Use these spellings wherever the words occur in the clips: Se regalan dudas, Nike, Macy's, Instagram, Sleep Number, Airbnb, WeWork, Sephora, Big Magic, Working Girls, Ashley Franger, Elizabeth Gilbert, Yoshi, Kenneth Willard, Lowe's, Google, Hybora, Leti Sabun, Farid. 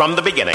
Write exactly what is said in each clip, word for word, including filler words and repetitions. from the beginning.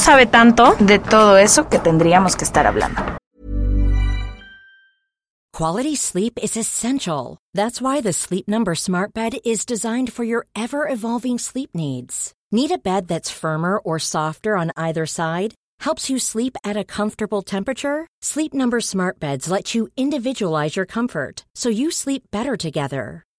sabe tanto de todo eso que tendríamos que estar hablando. Quality sleep is essential. That's why the Sleep Number Smart Bed is designed for your ever-evolving sleep needs. Need a bed that's firmer or softer on either side? Helps you sleep at a comfortable temperature? Sleep Number Smart Beds let you individualize your comfort, so you sleep better together.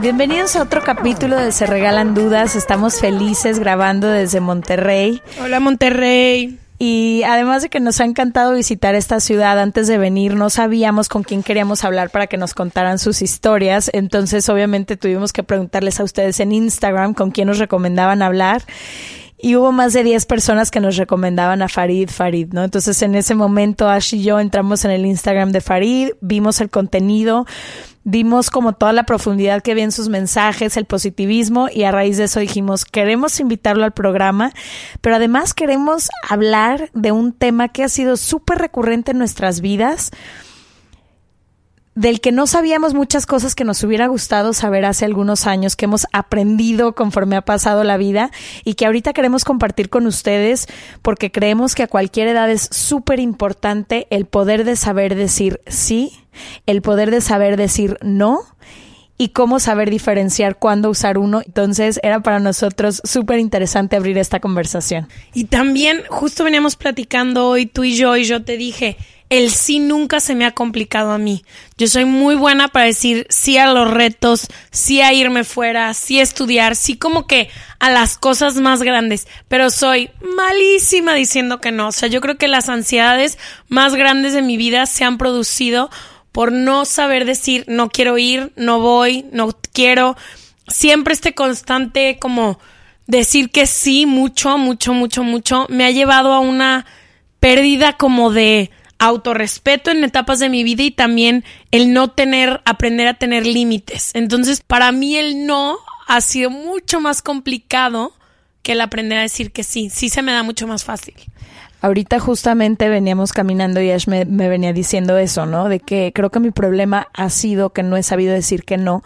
Bienvenidos a otro capítulo de Se Regalan Dudas. Estamos felices grabando desde Monterrey. Hola, Monterrey. Y además de que nos ha encantado visitar esta ciudad, antes de venir no sabíamos con quién queríamos hablar para que nos contaran sus historias. Entonces, obviamente, tuvimos que preguntarles a ustedes en Instagram con quién nos recomendaban hablar. Y hubo más de diez personas que nos recomendaban a Farid, Farid, ¿no? Entonces, en ese momento, Ash y yo entramos en el Instagram de Farid, vimos el contenido, vimos como toda la profundidad que había en sus mensajes, el positivismo, y a raíz de eso dijimos, queremos invitarlo al programa, pero además queremos hablar de un tema que ha sido súper recurrente en nuestras vidas, del que no sabíamos muchas cosas que nos hubiera gustado saber hace algunos años, que hemos aprendido conforme ha pasado la vida y que ahorita queremos compartir con ustedes porque creemos que a cualquier edad es súper importante el poder de saber decir sí, el poder de saber decir no y cómo saber diferenciar cuándo usar uno. Entonces era para nosotros súper interesante abrir esta conversación. Y también justo veníamos platicando hoy tú y yo y yo te dije... El sí nunca se me ha complicado a mí. Yo soy muy buena para decir sí a los retos, sí a irme fuera, sí a estudiar, sí como que a las cosas más grandes. Pero soy malísima diciendo que no. O sea, yo creo que las ansiedades más grandes de mi vida se han producido por no saber decir no quiero ir, no voy, no quiero. Siempre este constante como decir que sí mucho, mucho, mucho, mucho me ha llevado a una pérdida como de... autorrespeto en etapas de mi vida y también el no tener, aprender a tener límites. Entonces, para mí el no ha sido mucho más complicado que el aprender a decir que sí. Sí se me da mucho más fácil. Ahorita justamente veníamos caminando y Ash me, me venía diciendo eso, ¿no? De que creo que mi problema ha sido que no he sabido decir que no.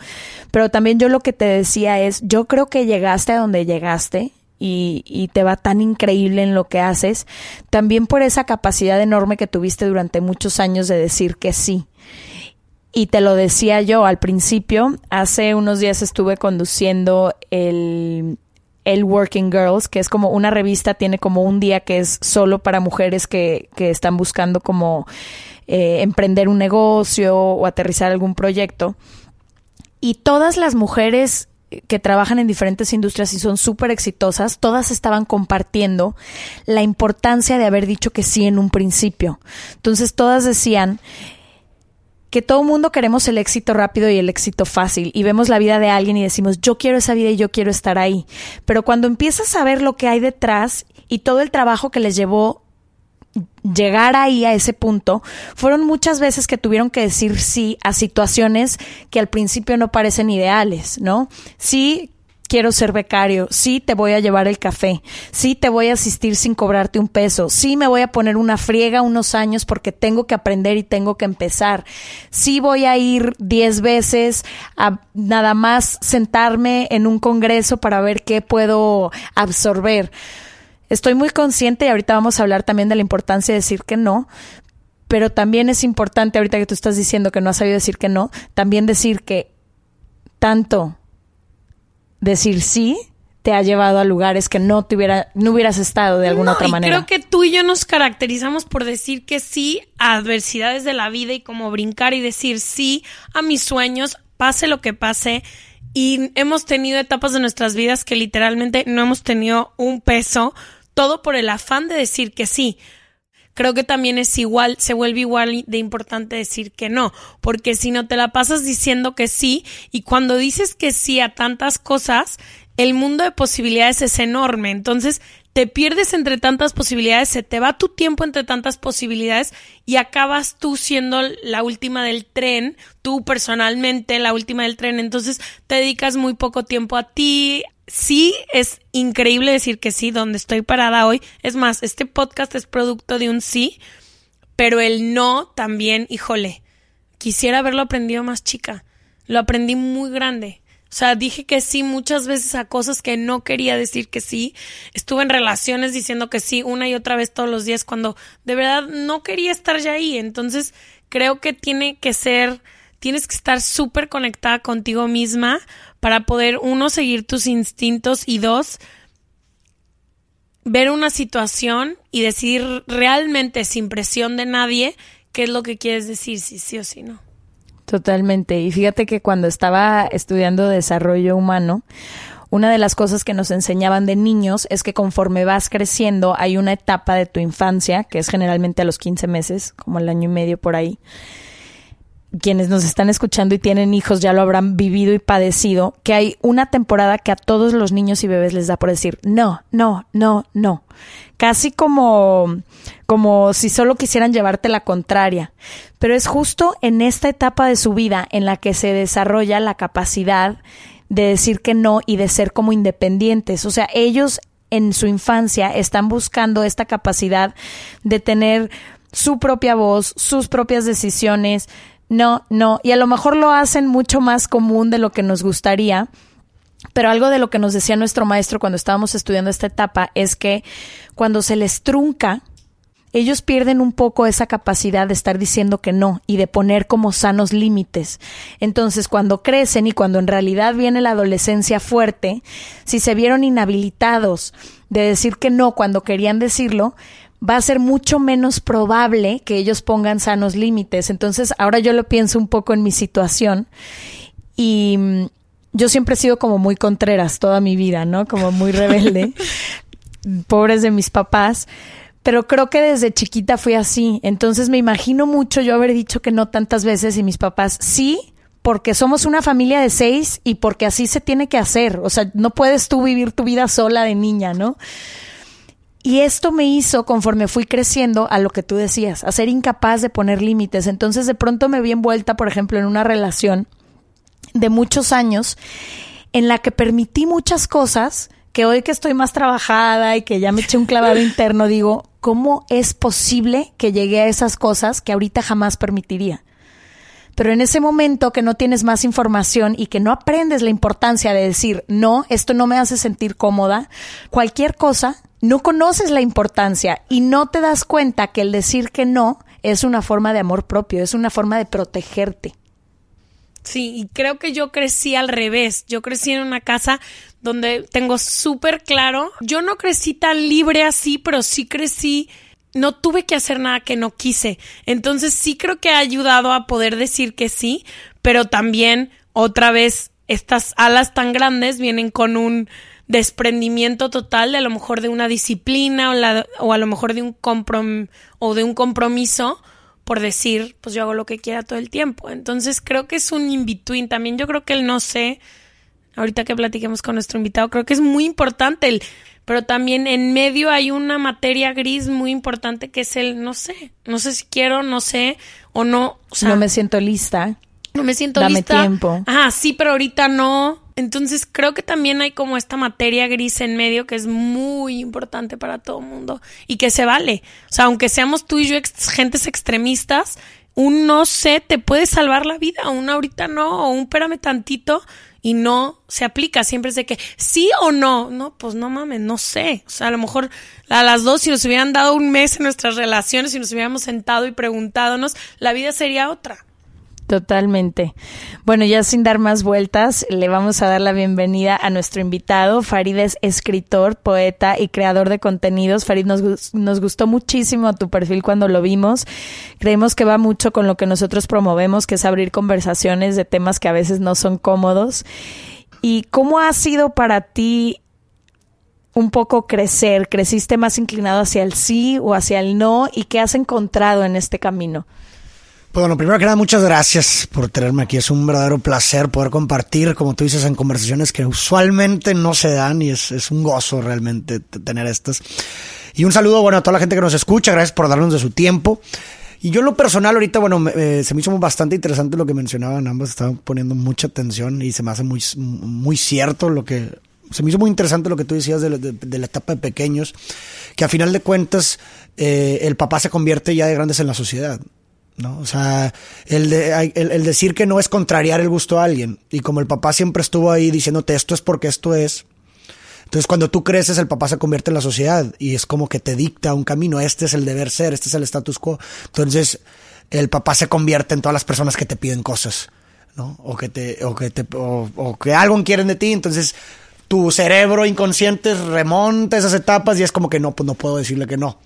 Pero también yo lo que te decía es, yo creo que llegaste a donde llegaste. Y, y te va tan increíble en lo que haces, también por esa capacidad enorme que tuviste durante muchos años de decir que sí. Y te lo decía yo al principio, hace unos días estuve conduciendo el... el Working Girls, que es como una revista, tiene como un día que es solo para mujeres que, que están buscando como eh, emprender un negocio o aterrizar algún proyecto. Y todas las mujeres... que trabajan en diferentes industrias y son súper exitosas, todas estaban compartiendo la importancia de haber dicho que sí en un principio. Entonces todas decían que todo mundo queremos el éxito rápido y el éxito fácil y vemos la vida de alguien y decimos yo quiero esa vida y yo quiero estar ahí. Pero cuando empiezas a ver lo que hay detrás y todo el trabajo que les llevó llegar ahí a ese punto, fueron muchas veces que tuvieron que decir sí a situaciones que al principio no parecen ideales, ¿no? Sí quiero ser becario, sí te voy a llevar el café, sí te voy a asistir sin cobrarte un peso, sí me voy a poner una friega unos años porque tengo que aprender y tengo que empezar, sí voy a ir diez veces a nada más sentarme en un congreso para ver qué puedo absorber. Estoy muy consciente y ahorita vamos a hablar también de la importancia de decir que no, pero también es importante ahorita que tú estás diciendo que no has sabido decir que no, también decir que tanto decir sí te ha llevado a lugares que no te hubiera, no hubieras estado de alguna no, otra manera. Creo que tú y yo nos caracterizamos por decir que sí a adversidades de la vida y como brincar y decir sí a mis sueños, pase lo que pase. Y hemos tenido etapas de nuestras vidas que literalmente no hemos tenido un peso, todo por el afán de decir que sí. Creo que también es igual, se vuelve igual de importante decir que no, porque si no te la pasas diciendo que sí, y cuando dices que sí a tantas cosas, el mundo de posibilidades es enorme, entonces te pierdes entre tantas posibilidades, se te va tu tiempo entre tantas posibilidades y acabas tú siendo la última del tren, tú personalmente la última del tren, entonces te dedicas muy poco tiempo a ti. Sí, es increíble decir que sí, donde estoy parada hoy. Es más, este podcast es producto de un sí, pero el no también, híjole, quisiera haberlo aprendido más chica. Lo aprendí muy grande. O sea, dije que sí muchas veces a cosas que no quería decir que sí. Estuve en relaciones diciendo que sí una y otra vez todos los días cuando de verdad no quería estar ya ahí. Entonces, creo que tiene que ser... Tienes que estar súper conectada contigo misma para poder, uno, seguir tus instintos y dos, ver una situación y decidir realmente sin presión de nadie qué es lo que quieres decir, si sí o si no. Totalmente. Y fíjate que cuando estaba estudiando desarrollo humano, una de las cosas que nos enseñaban de niños es que conforme vas creciendo hay una etapa de tu infancia, que es generalmente a los quince meses, como el año y medio por ahí. Quienes nos están escuchando y tienen hijos ya lo habrán vivido y padecido, que hay una temporada que a todos los niños y bebés les da por decir no, no, no, no. Casi como, como si solo quisieran llevarte la contraria. Pero es justo en esta etapa de su vida en la que se desarrolla la capacidad de decir que no y de ser como independientes. O sea, ellos en su infancia están buscando esta capacidad de tener su propia voz, sus propias decisiones. No, no, y a lo mejor lo hacen mucho más común de lo que nos gustaría, pero algo de lo que nos decía nuestro maestro cuando estábamos estudiando esta etapa es que cuando se les trunca, ellos pierden un poco esa capacidad de estar diciendo que no y de poner como sanos límites. Entonces, cuando crecen y cuando en realidad viene la adolescencia fuerte, si se vieron inhabilitados de decir que no cuando querían decirlo, va a ser mucho menos probable que ellos pongan sanos límites. Entonces, ahora yo lo pienso un poco en mi situación y yo siempre he sido como muy contreras toda mi vida, ¿no? Como muy rebelde. Pobres de mis papás. Pero creo que desde chiquita fui así. Entonces, me imagino mucho yo haber dicho que no tantas veces y mis papás sí, porque somos una familia de seis y porque así se tiene que hacer. O sea, no puedes tú vivir tu vida sola de niña, ¿no? Y esto me hizo, conforme fui creciendo, a lo que tú decías, a ser incapaz de poner límites. Entonces, de pronto me vi envuelta, por ejemplo, en una relación de muchos años en la que permití muchas cosas que hoy que estoy más trabajada y que ya me eché un clavado interno, digo, ¿cómo es posible que llegué a esas cosas que ahorita jamás permitiría? Pero en ese momento que no tienes más información y que no aprendes la importancia de decir, no, esto no me hace sentir cómoda, cualquier cosa... No conoces la importancia y no te das cuenta que el decir que no es una forma de amor propio, es una forma de protegerte. Sí, y creo que yo crecí al revés. Yo crecí en una casa donde tengo súper claro. Yo no crecí tan libre así, pero sí crecí... No tuve que hacer nada que no quise. Entonces sí creo que ha ayudado a poder decir que sí, pero también otra vez estas alas tan grandes vienen con un... desprendimiento total de a lo mejor de una disciplina o, la, o a lo mejor de un comprom- o de un compromiso por decir, pues yo hago lo que quiera todo el tiempo. Entonces creo que es un in-between. También yo creo que el no sé, ahorita que platiquemos con nuestro invitado, creo que es muy importante, el, pero también en medio hay una materia gris muy importante que es el no sé. No sé si quiero, no sé o no. O sea, no me siento lista. No me siento Dame lista. Dame tiempo. Ah, sí, pero ahorita no. Entonces creo que también hay como esta materia gris en medio que es muy importante para todo el mundo y que se vale. O sea, aunque seamos tú y yo ex- gentes extremistas, un no sé te puede salvar la vida, un ahorita no, o un espérame tantito y no se aplica. Siempre es de que sí o no. No, pues no mames, no sé. O sea, a lo mejor a las dos, si nos hubieran dado un mes en nuestras relaciones, si nos hubiéramos sentado y preguntádonos, la vida sería otra. Totalmente. Bueno, ya sin dar más vueltas, le vamos a dar la bienvenida a nuestro invitado. Farid es escritor, poeta y creador de contenidos. Farid, nos, nos gustó muchísimo tu perfil cuando lo vimos. Creemos que va mucho con lo que nosotros promovemos, que es abrir conversaciones de temas que a veces no son cómodos. ¿Y cómo ha sido para ti un poco crecer? ¿Creciste más inclinado hacia el sí o hacia el no? ¿Y qué has encontrado en este camino? Bueno, primero que nada, muchas gracias por tenerme aquí. Es un verdadero placer poder compartir, como tú dices, en conversaciones que usualmente no se dan y es, es un gozo realmente tener estas. Y un saludo, bueno, a toda la gente que nos escucha. Gracias por darnos de su tiempo. Y yo en lo personal ahorita, bueno, eh, se me hizo bastante interesante lo que mencionaban ambos. Estaban poniendo mucha atención y se me hace muy, muy cierto lo que... Se me hizo muy interesante lo que tú decías de, de, de la etapa de pequeños, que a final de cuentas eh, el papá se convierte ya de grandes en la sociedad, ¿no? O sea, el, de, el, el decir que no es contrariar el gusto a alguien. Y como el papá siempre estuvo ahí diciéndote esto es porque esto es, entonces cuando tú creces el papá se convierte en la sociedad y es como que te dicta un camino. Este es el deber ser, este es el status quo. Entonces el papá se convierte en todas las personas que te piden cosas, ¿no? O que te, o que te, o, o que algo quieren de ti. Entonces tu cerebro inconsciente remonta esas etapas y es como que no, pues no puedo decirle que no.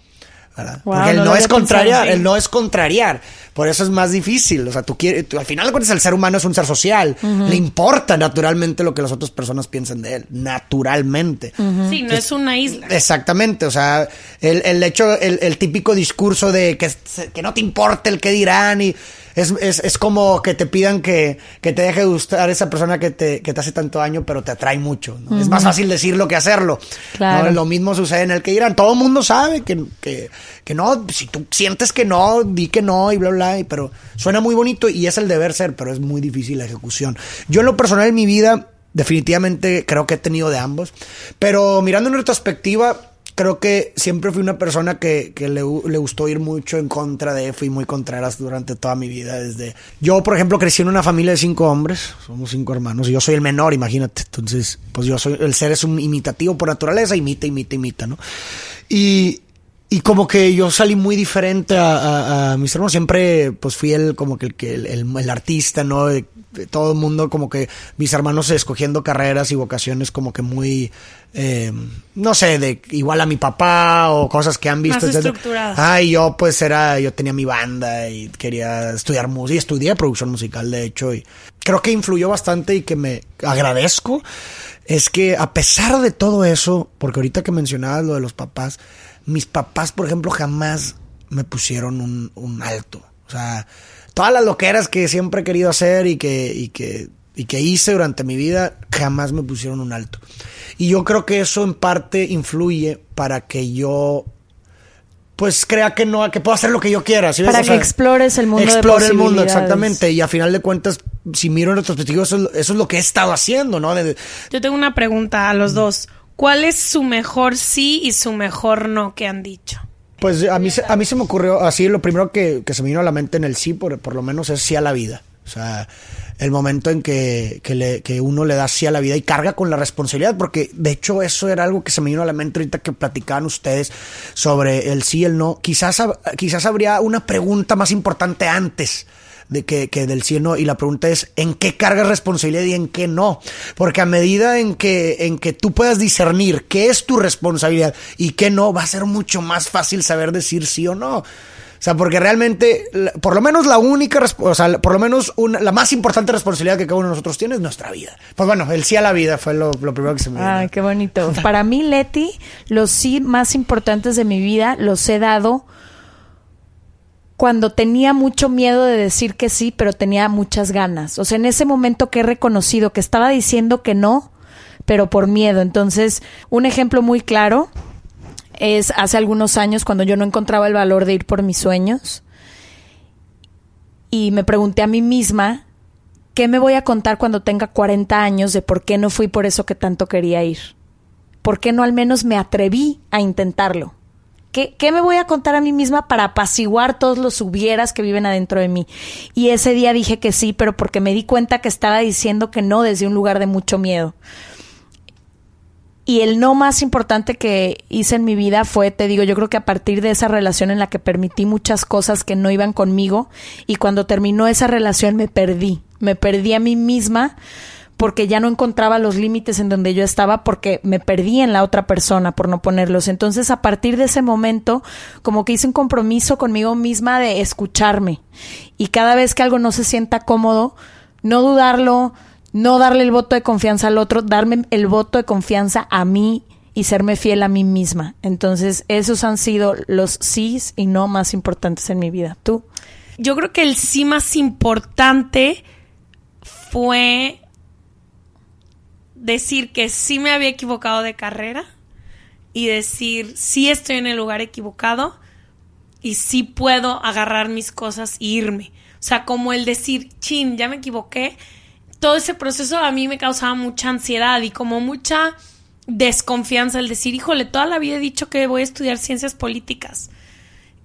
Wow, porque el no, no es contrariar, el no es contrariar, por eso es más difícil. O sea, tú quieres, tú, al final de cuentas el ser humano es un ser social, uh-huh. Le importa naturalmente lo que las otras personas piensan de él, naturalmente. Uh-huh. Sí, no entonces, es una isla. Exactamente, o sea, el, el hecho, el, el típico discurso de que, que no te importa el que dirán y es, es, es como que te pidan que, que te deje gustar esa persona que te, que te hace tanto daño, pero te atrae mucho, ¿no? Uh-huh. Es más fácil decirlo que hacerlo. Claro. ¿No? Lo mismo sucede en el que dirán. Todo el mundo sabe que, que que no, si tú sientes que no, di que no y bla, bla, y, pero suena muy bonito y es el deber ser, pero es muy difícil la ejecución. Yo en lo personal en mi vida, definitivamente creo que he tenido de ambos, pero mirando en retrospectiva, creo que siempre fui una persona que, que le, le gustó ir mucho en contra de, fui muy contrarias durante toda mi vida. Desde yo, por ejemplo, crecí en una familia de cinco hombres, somos cinco hermanos, y yo soy el menor, imagínate. Entonces, pues yo soy, el ser es un imitativo por naturaleza, imita, imita, imita, ¿no? Y... Y como que yo salí muy diferente a, a, a mis hermanos. Siempre pues fui el como que el, el, el artista, ¿no? De, de todo el mundo, como que mis hermanos escogiendo carreras y vocaciones como que muy, eh, no sé, de igual a mi papá o cosas que han visto. Más estructuradas. Ah, y yo pues era, yo tenía mi banda y quería estudiar música. Estudié producción musical, de hecho, y creo que influyó bastante y que me agradezco. Es que a pesar de todo eso, porque ahorita que mencionabas lo de los papás, mis papás, por ejemplo, jamás me pusieron un, un alto. O sea, todas las loqueras que siempre he querido hacer y que, y que, y que hice durante mi vida, jamás me pusieron un alto. Y yo creo que eso en parte influye para que yo... pues crea que no, que puedo hacer lo que yo quiera. ¿Sí ves? Para o sea, que explores el mundo. Explore de el mundo, exactamente. Y a final de cuentas, si miro en retrospectiva, eso, eso es lo que he estado haciendo, ¿no? De, de... Yo tengo una pregunta a los dos. ¿Cuál es su mejor sí y su mejor no que han dicho? Pues a mí, a mí se me ocurrió así, lo primero que, que se me vino a la mente en el sí, por, por lo menos, es sí a la vida. O sea, el momento en que, que, le, que uno le da sí a la vida y carga con la responsabilidad, porque de hecho eso era algo que se me vino a la mente ahorita que platicaban ustedes sobre el sí y el no. Quizás, quizás habría una pregunta más importante antes de que, que del sí y el no, y la pregunta es ¿en qué cargas responsabilidad y en qué no? Porque a medida en que, en que tú puedas discernir qué es tu responsabilidad y qué no, va a ser mucho más fácil saber decir sí o no. O sea, porque realmente, por lo menos la única, o sea, por lo menos una, la más importante responsabilidad que cada uno de nosotros tiene es nuestra vida. Pues bueno, el sí a la vida fue lo, lo primero que se me vino. Ay, qué bonito. Para mí, Leti, los sí más importantes de mi vida los he dado cuando tenía mucho miedo de decir que sí, pero tenía muchas ganas. O sea, en ese momento que he reconocido que estaba diciendo que no, pero por miedo. Entonces, un ejemplo muy claro... es hace algunos años cuando yo no encontraba el valor de ir por mis sueños y me pregunté a mí misma ¿qué me voy a contar cuando tenga cuarenta años de por qué no fui por eso que tanto quería ir? ¿Por qué no al menos me atreví a intentarlo? ¿Qué, qué me voy a contar a mí misma para apaciguar todos los hubieras que viven adentro de mí? Y ese día dije que sí, pero porque me di cuenta que estaba diciendo que no desde un lugar de mucho miedo. Y el no más importante que hice en mi vida fue, te digo, yo creo que a partir de esa relación en la que permití muchas cosas que no iban conmigo, y cuando terminó esa relación me perdí, me perdí a mí misma porque ya no encontraba los límites en donde yo estaba, porque me perdí en la otra persona por no ponerlos. Entonces, a partir de ese momento, como que hice un compromiso conmigo misma de escucharme. Y cada vez que algo no se sienta cómodo, no dudarlo, no darle el voto de confianza al otro, darme el voto de confianza a mí y serme fiel a mí misma. Entonces, esos han sido los sís y no más importantes en mi vida. ¿Tú? Yo creo que el sí más importante fue decir que sí me había equivocado de carrera y decir sí estoy en el lugar equivocado y sí puedo agarrar mis cosas e irme. O sea, como el decir, chin, ya me equivoqué. Todo ese proceso a mí me causaba mucha ansiedad y como mucha desconfianza el decir, híjole, toda la vida he dicho que voy a estudiar ciencias políticas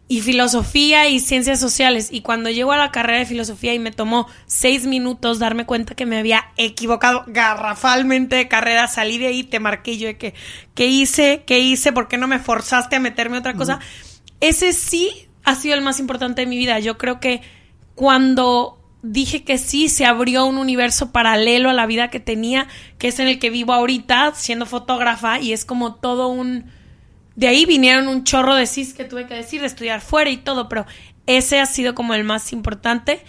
y filosofía y ciencias sociales, y cuando llego a la carrera de filosofía y me tomó seis minutos darme cuenta que me había equivocado garrafalmente de carrera, salí de ahí, te marqué yo de que, ¿qué hice? ¿Qué hice? ¿Por qué no me forzaste a meterme otra cosa? Uh-huh. Ese sí ha sido el más importante de mi vida. Yo creo que cuando dije que sí, se abrió un universo paralelo a la vida que tenía, que es en el que vivo ahorita, siendo fotógrafa, y es como todo un... De ahí vinieron un chorro de sís que tuve que decir, de estudiar fuera y todo, pero ese ha sido como el más importante.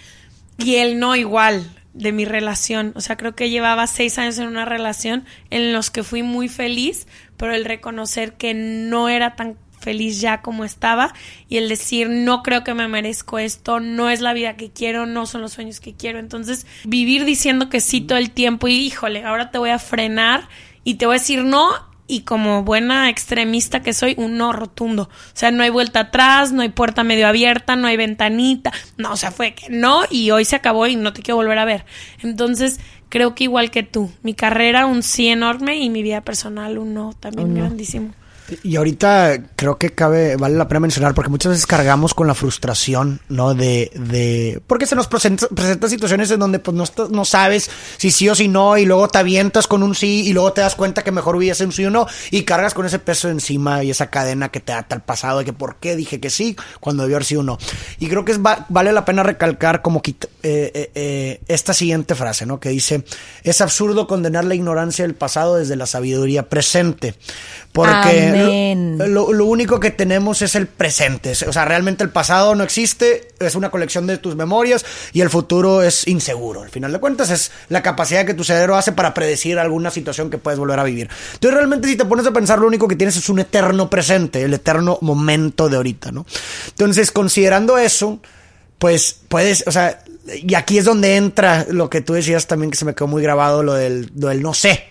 Y el no igual de mi relación. O sea, creo que llevaba seis años en una relación en los que fui muy feliz, pero el reconocer que no era tan feliz ya como estaba y el decir, no creo que me merezco esto, no es la vida que quiero, no son los sueños que quiero. Entonces, vivir diciendo que sí todo el tiempo y, híjole, ahora te voy a frenar y te voy a decir no. Y como buena extremista que soy, un no rotundo. O sea, no hay vuelta atrás, no hay puerta medio abierta, no hay ventanita. No, o sea, fue que no y hoy se acabó y no te quiero volver a ver. Entonces, creo que igual que tú. Mi carrera, un sí enorme, y mi vida personal, un no también oh, no. grandísimo. Y ahorita creo que cabe, vale la pena mencionar, porque muchas veces cargamos con la frustración, ¿no? De, de, porque se nos presenta, presenta situaciones en donde pues no, no sabes si sí o si no, y luego te avientas con un sí, y luego te das cuenta que mejor hubiese un sí o no, y cargas con ese peso encima y esa cadena que te ata al pasado de que por qué dije que sí cuando debió haber sido no. Y creo que es, va, vale la pena recalcar como eh, eh, eh, esta siguiente frase, ¿no? Que dice, es absurdo condenar la ignorancia del pasado desde la sabiduría presente, porque... Ah, Lo, lo único que tenemos es el presente. O sea, realmente el pasado no existe, es una colección de tus memorias, y el futuro es inseguro. Al final de cuentas es la capacidad que tu cerebro hace para predecir alguna situación que puedes volver a vivir. Entonces realmente si te pones a pensar, lo único que tienes es un eterno presente, el eterno momento de ahorita, ¿no? Entonces, considerando eso, pues puedes, o sea, y aquí es donde entra lo que tú decías también, que se me quedó muy grabado, lo del, lo del no sé.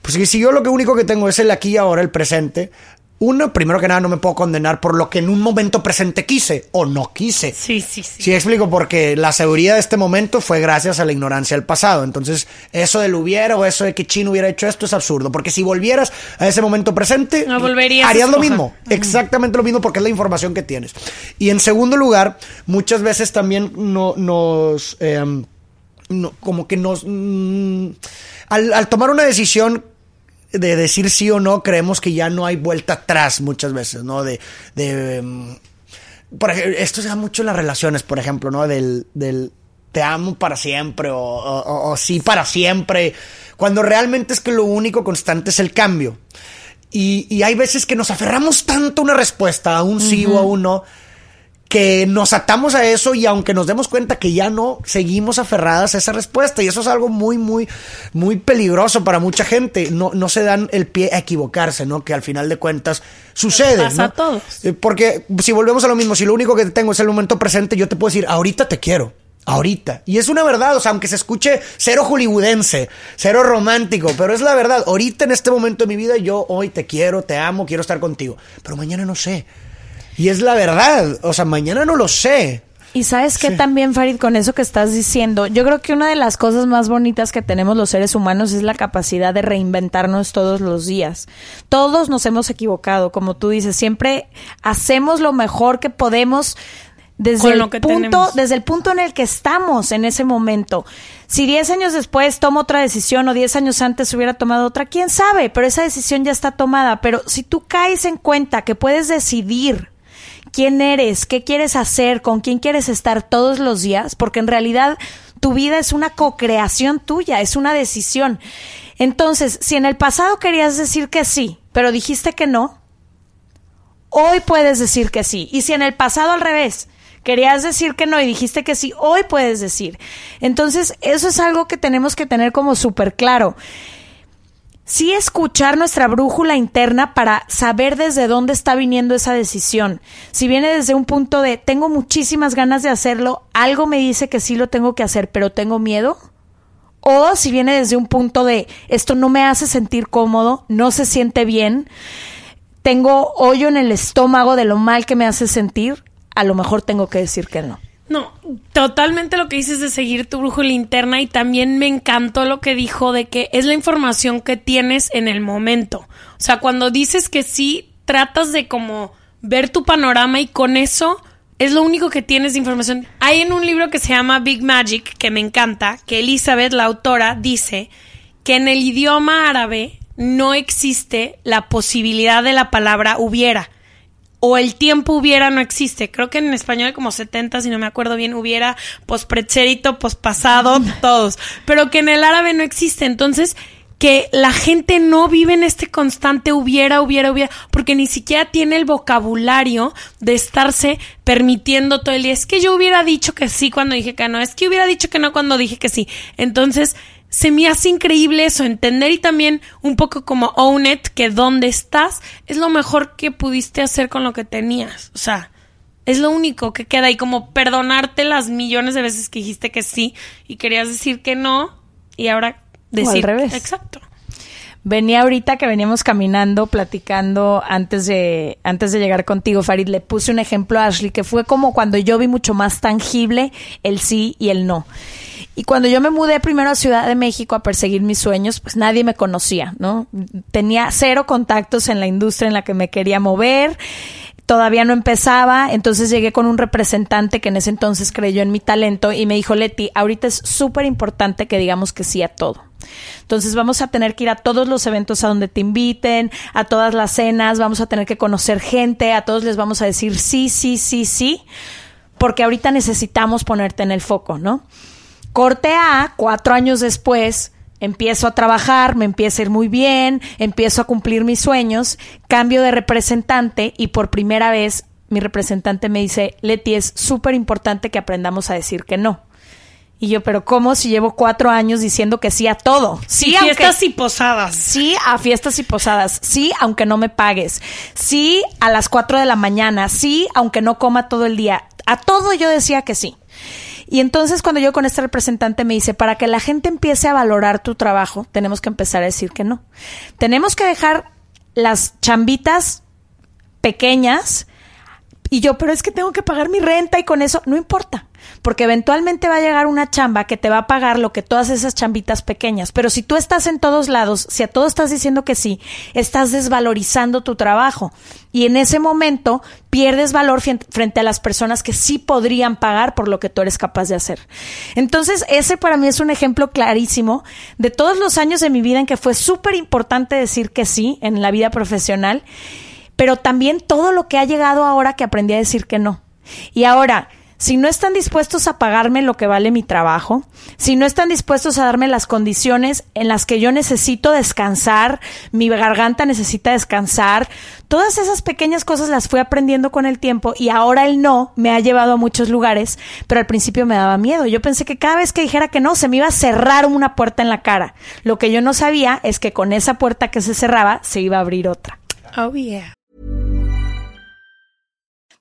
Pues si yo lo que único que tengo es el aquí y ahora, el presente, uno, primero que nada, no me puedo condenar por lo que en un momento presente quise o no quise. Sí, sí, sí. Sí, explico, porque la seguridad de este momento fue gracias a la ignorancia del pasado. Entonces, eso del hubiera o eso de que Chino hubiera hecho esto es absurdo, porque si volvieras a ese momento presente, no volverías, harías lo mismo. Ajá. Exactamente lo mismo, porque es la información que tienes. Y en segundo lugar, muchas veces también no, nos... Eh, No, como que nos mmm, al, al tomar una decisión de decir sí o no, creemos que ya no hay vuelta atrás muchas veces, ¿no? De, de um, por ejemplo, esto se da mucho en las relaciones, por ejemplo, ¿no? Del, del te amo para siempre o, o, o, o sí para siempre, cuando realmente es que lo único constante es el cambio. Y, y hay veces que nos aferramos tanto a una respuesta, a un sí uh-huh. o a un no, que nos atamos a eso, y aunque nos demos cuenta que ya no, seguimos aferradas a esa respuesta, y eso es algo muy, muy, muy peligroso para mucha gente. No, no se dan el pie a equivocarse, ¿no? Que al final de cuentas sucede, pasa, ¿no? A todos. Porque si volvemos a lo mismo, si lo único que tengo es el momento presente, yo te puedo decir, ahorita te quiero. Ahorita. Y es una verdad, o sea, aunque se escuche cero hollywoodense, cero romántico, pero es la verdad. Ahorita, en este momento de mi vida, yo hoy te quiero, te amo, quiero estar contigo. Pero mañana no sé. Y es la verdad, o sea, mañana no lo sé. Y sabes que sí. También, Farid, con eso que estás diciendo, yo creo que una de las cosas más bonitas que tenemos los seres humanos es la capacidad de reinventarnos todos los días. Todos nos hemos equivocado, como tú dices, siempre hacemos lo mejor que podemos desde el punto, tenemos. desde el punto en el que estamos en ese momento. Si diez años después tomo otra decisión o diez años antes hubiera tomado otra, quién sabe, pero esa decisión ya está tomada. Pero si tú caes en cuenta que puedes decidir quién eres, qué quieres hacer, con quién quieres estar todos los días, porque en realidad tu vida es una co-creación tuya, es una decisión. Entonces, si en el pasado querías decir que sí, pero dijiste que no, hoy puedes decir que sí. Y si en el pasado al revés, querías decir que no y dijiste que sí, hoy puedes decir. Entonces, eso es algo que tenemos que tener como súper claro. Sí, escuchar nuestra brújula interna para saber desde dónde está viniendo esa decisión. Si viene desde un punto de, tengo muchísimas ganas de hacerlo, algo me dice que sí lo tengo que hacer, pero tengo miedo. O si viene desde un punto de, esto no me hace sentir cómodo, no se siente bien, tengo hoyo en el estómago de lo mal que me hace sentir, a lo mejor tengo que decir que no. No, totalmente lo que dices de seguir tu brújula interna, y también me encantó lo que dijo de que es la información que tienes en el momento. O sea, cuando dices que sí, tratas de como ver tu panorama y con eso es lo único que tienes de información. Hay en un libro que se llama Big Magic, que me encanta, que Elizabeth, la autora, dice que en el idioma árabe no existe la posibilidad de la palabra hubiera. O el tiempo hubiera no existe. Creo que en español hay como setenta, si no me acuerdo bien, hubiera, pospretérito, pospasado, todos. Pero que en el árabe no existe. Entonces, que la gente no vive en este constante hubiera, hubiera, hubiera, porque ni siquiera tiene el vocabulario de estarse permitiendo todo el día. Es que yo hubiera dicho que sí cuando dije que no. Es que hubiera dicho que no cuando dije que sí. Entonces, se me hace increíble eso, entender, y también un poco como own it, que donde estás es lo mejor que pudiste hacer con lo que tenías. O sea, es lo único que queda, y como perdonarte las millones de veces que dijiste que sí y querías decir que no y ahora decir... O al revés. Exacto. Venía ahorita que veníamos caminando, platicando antes de antes de llegar contigo, Farid, le puse un ejemplo a Ashley que fue como cuando yo vi mucho más tangible el sí y el no. Y cuando yo me mudé primero a Ciudad de México a perseguir mis sueños, pues nadie me conocía, ¿no? Tenía cero contactos en la industria en la que me quería mover, todavía no empezaba, entonces llegué con un representante que en ese entonces creyó en mi talento y me dijo, Leti, ahorita es súper importante que digamos que sí a todo. Entonces vamos a tener que ir a todos los eventos a donde te inviten, a todas las cenas, vamos a tener que conocer gente, a todos les vamos a decir sí, sí, sí, sí, porque ahorita necesitamos ponerte en el foco, ¿no? Corte A, cuatro años después, empiezo a trabajar, me empieza a ir muy bien, empiezo a cumplir mis sueños, cambio de representante y por primera vez mi representante me dice, Leti, es súper importante que aprendamos a decir que no. Y yo, pero ¿cómo? Si llevo cuatro años diciendo que sí a todo. Sí, sí, aunque, fiestas y posadas. Sí a fiestas y posadas. Sí, aunque no me pagues. Sí, a las cuatro de la mañana. Sí, aunque no coma todo el día. A todo yo decía que sí. Y entonces cuando yo con este representante me dice, para que la gente empiece a valorar tu trabajo, tenemos que empezar a decir que no. Tenemos que dejar las chambitas pequeñas. Y yo, pero es que tengo que pagar mi renta y con eso, no importa, porque eventualmente va a llegar una chamba que te va a pagar lo que todas esas chambitas pequeñas. Pero si tú estás en todos lados, si a todo estás diciendo que sí, estás desvalorizando tu trabajo. Y en ese momento pierdes valor frente a las personas que sí podrían pagar por lo que tú eres capaz de hacer. Entonces, ese para mí es un ejemplo clarísimo de todos los años de mi vida en que fue súper importante decir que sí en la vida profesional, pero también todo lo que ha llegado ahora que aprendí a decir que no. Y ahora, si no están dispuestos a pagarme lo que vale mi trabajo, si no están dispuestos a darme las condiciones en las que yo necesito descansar, mi garganta necesita descansar, todas esas pequeñas cosas las fui aprendiendo con el tiempo y ahora el no me ha llevado a muchos lugares, pero al principio me daba miedo. Yo pensé que cada vez que dijera que no, se me iba a cerrar una puerta en la cara. Lo que yo no sabía es que con esa puerta que se cerraba, se iba a abrir otra. Oh, yeah.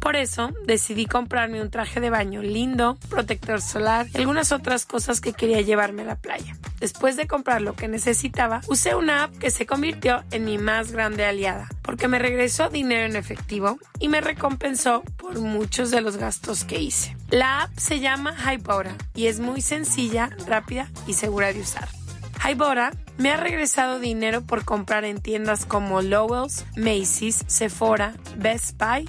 Por eso, decidí comprarme un traje de baño lindo, protector solar y algunas otras cosas que quería llevarme a la playa. Después de comprar lo que necesitaba, usé una app que se convirtió en mi más grande aliada, porque me regresó dinero en efectivo y me recompensó por muchos de los gastos que hice. La app se llama Hybora y es muy sencilla, rápida y segura de usar. Hybora me ha regresado dinero por comprar en tiendas como Lowe's, Macy's, Sephora, Best Buy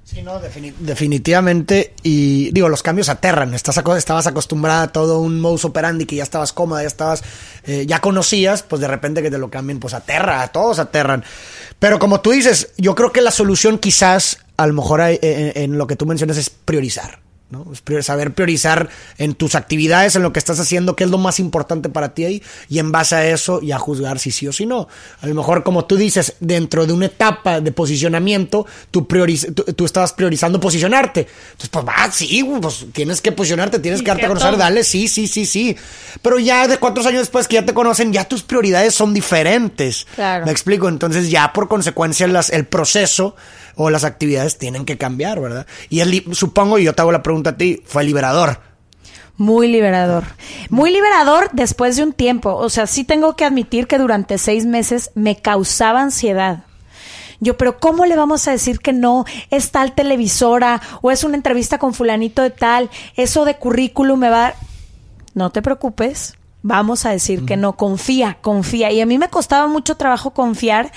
Sí, no, definit- definitivamente. Y digo, los cambios aterran. Estás aco- estabas acostumbrada a todo un modus operandi que ya estabas cómoda, ya estabas, eh, ya conocías, pues de repente que te lo cambien, pues aterra, a todos aterran. Pero como tú dices, yo creo que la solución quizás, a lo mejor hay, en, en lo que tú mencionas, es priorizar, ¿no? Es prior- saber priorizar en tus actividades, en lo que estás haciendo, qué es lo más importante para ti ahí, y en base a eso ya juzgar si sí o si no. A lo mejor, como tú dices, dentro de una etapa de posicionamiento, tú, prioriz- tú, tú estabas priorizando posicionarte. Entonces, pues va, ah, sí, pues tienes que posicionarte, tienes que darte a conocer, dale, sí, sí, sí, sí. Pero ya de cuatro años después que ya te conocen, ya tus prioridades son diferentes. Claro. ¿Me explico? Entonces ya por consecuencia las, el proceso o las actividades tienen que cambiar, ¿verdad? Y el, supongo, y yo te hago la pregunta a ti, fue liberador. Muy liberador. Muy liberador después de un tiempo. O sea, sí tengo que admitir que durante seis meses me causaba ansiedad. Yo, pero ¿cómo le vamos a decir que no? Es tal televisora o es una entrevista con fulanito de tal. Eso de currículum me va a... No te preocupes. Vamos a decir mm. que no. Confía, confía. Y a mí me costaba mucho trabajo confiar,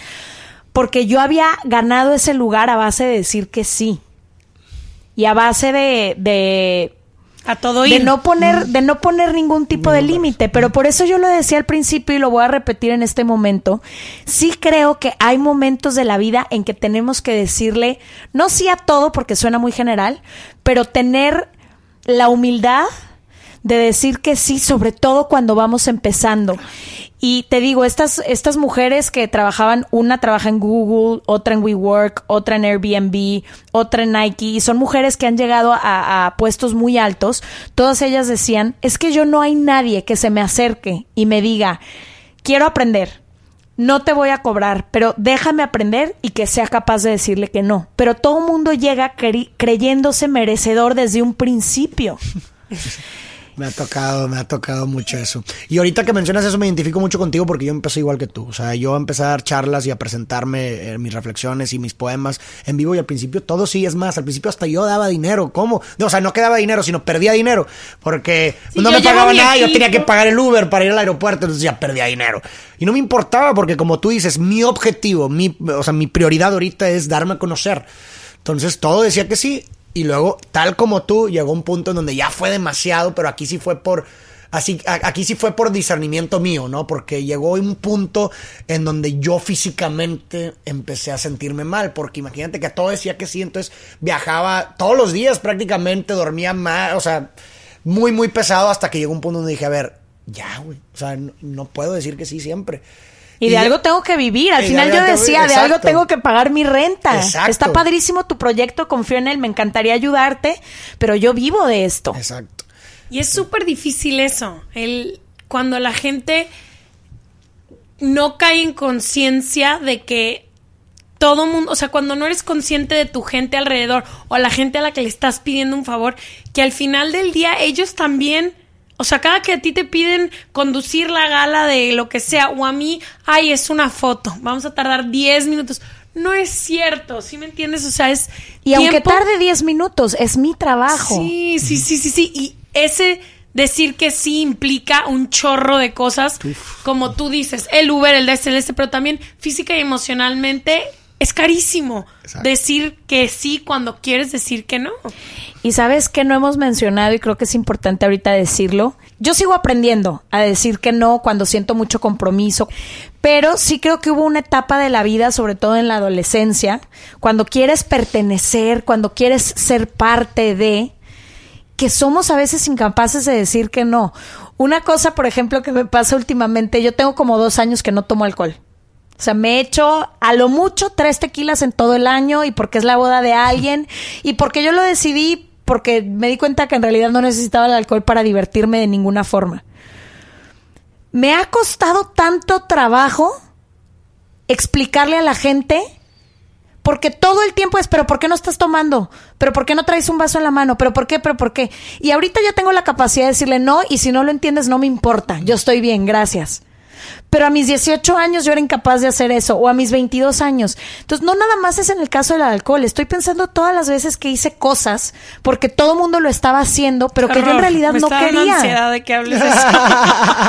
porque yo había ganado ese lugar a base de decir que sí. Y a base de... de a todo ir. De no poner, de no poner ningún tipo de límite. Pero por eso yo lo decía al principio y lo voy a repetir en este momento. Sí creo que hay momentos de la vida en que tenemos que decirle... No sí a todo, porque suena muy general. Pero tener la humildad de decir que sí, sobre todo cuando vamos empezando. Y te digo, estas estas mujeres que trabajaban, una trabaja en Google, otra en WeWork, otra en Airbnb, otra en Nike, y son mujeres que han llegado a, a puestos muy altos. Todas ellas decían, es que yo no hay nadie que se me acerque y me diga, quiero aprender, no te voy a cobrar, pero déjame aprender, y que sea capaz de decirle que no. Pero todo mundo llega cre- creyéndose merecedor desde un principio. Me ha tocado, me ha tocado mucho eso. Y ahorita que mencionas eso, me identifico mucho contigo porque yo empecé igual que tú. O sea, yo empecé a dar charlas y a presentarme eh, mis reflexiones y mis poemas en vivo. Y al principio todo sí, es más, al principio hasta yo daba dinero. ¿Cómo? No, o sea, no quedaba dinero, sino perdía dinero. Porque sí, no me pagaba nada, yo tenía que pagar el Uber para ir al aeropuerto, entonces ya perdía dinero. Y no me importaba porque, como tú dices, mi objetivo, mi, o sea, mi prioridad ahorita es darme a conocer. Entonces todo decía que sí. Y luego, tal como tú, llegó un punto en donde ya fue demasiado, pero aquí sí fue por así, aquí sí fue por discernimiento mío, ¿no? Porque llegó un punto en donde yo físicamente empecé a sentirme mal, porque imagínate que todo decía que sí, entonces viajaba todos los días prácticamente, dormía mal, o sea, muy, muy pesado, hasta que llegó un punto donde dije, a ver, ya, güey, o sea, no, no puedo decir que sí siempre. Y, y de algo tengo que vivir. Al final yo decía, de algo tengo que pagar mi renta. Exacto. Está padrísimo tu proyecto, confío en él, me encantaría ayudarte, pero yo vivo de esto. Exacto. Y es súper difícil eso, el cuando la gente no cae en conciencia de que todo mundo, o sea, cuando no eres consciente de tu gente alrededor o a la gente a la que le estás pidiendo un favor, que al final del día ellos también... O sea, cada que a ti te piden conducir la gala de lo que sea, o a mí, ay, es una foto, vamos a tardar diez minutos. No es cierto, ¿sí me entiendes? O sea, es Y tiempo... aunque tarde diez minutos, es mi trabajo. Sí, sí, sí, sí, sí. Y ese decir que sí implica un chorro de cosas, Uf. como tú dices, el Uber, el D S L S, pero también física y emocionalmente... Es carísimo. Exacto. Decir que sí cuando quieres decir que no. Y sabes que no hemos mencionado y creo que es importante ahorita decirlo. Yo sigo aprendiendo a decir que no cuando siento mucho compromiso, pero sí creo que hubo una etapa de la vida, sobre todo en la adolescencia, cuando quieres pertenecer, cuando quieres ser parte de, que somos a veces incapaces de decir que no. Una cosa, por ejemplo, que me pasa últimamente, yo tengo como dos años que no tomo alcohol. O sea, me he hecho a lo mucho tres tequilas en todo el año y porque es la boda de alguien y porque yo lo decidí porque me di cuenta que en realidad no necesitaba el alcohol para divertirme de ninguna forma. Me ha costado tanto trabajo explicarle a la gente porque todo el tiempo es, pero ¿por qué no estás tomando? ¿Pero por qué no traes un vaso en la mano? ¿Pero por qué? ¿Pero por qué? Y ahorita ya tengo la capacidad de decirle no y si no lo entiendes no me importa, yo estoy bien, gracias. Pero a mis dieciocho años yo era incapaz de hacer eso, o a mis veintidós años. Entonces, no nada más es en el caso del alcohol. Estoy pensando todas las veces que hice cosas porque todo el mundo lo estaba haciendo, pero Horror. que yo en realidad Me no quería. Me está dando ansiedad de que hables de eso.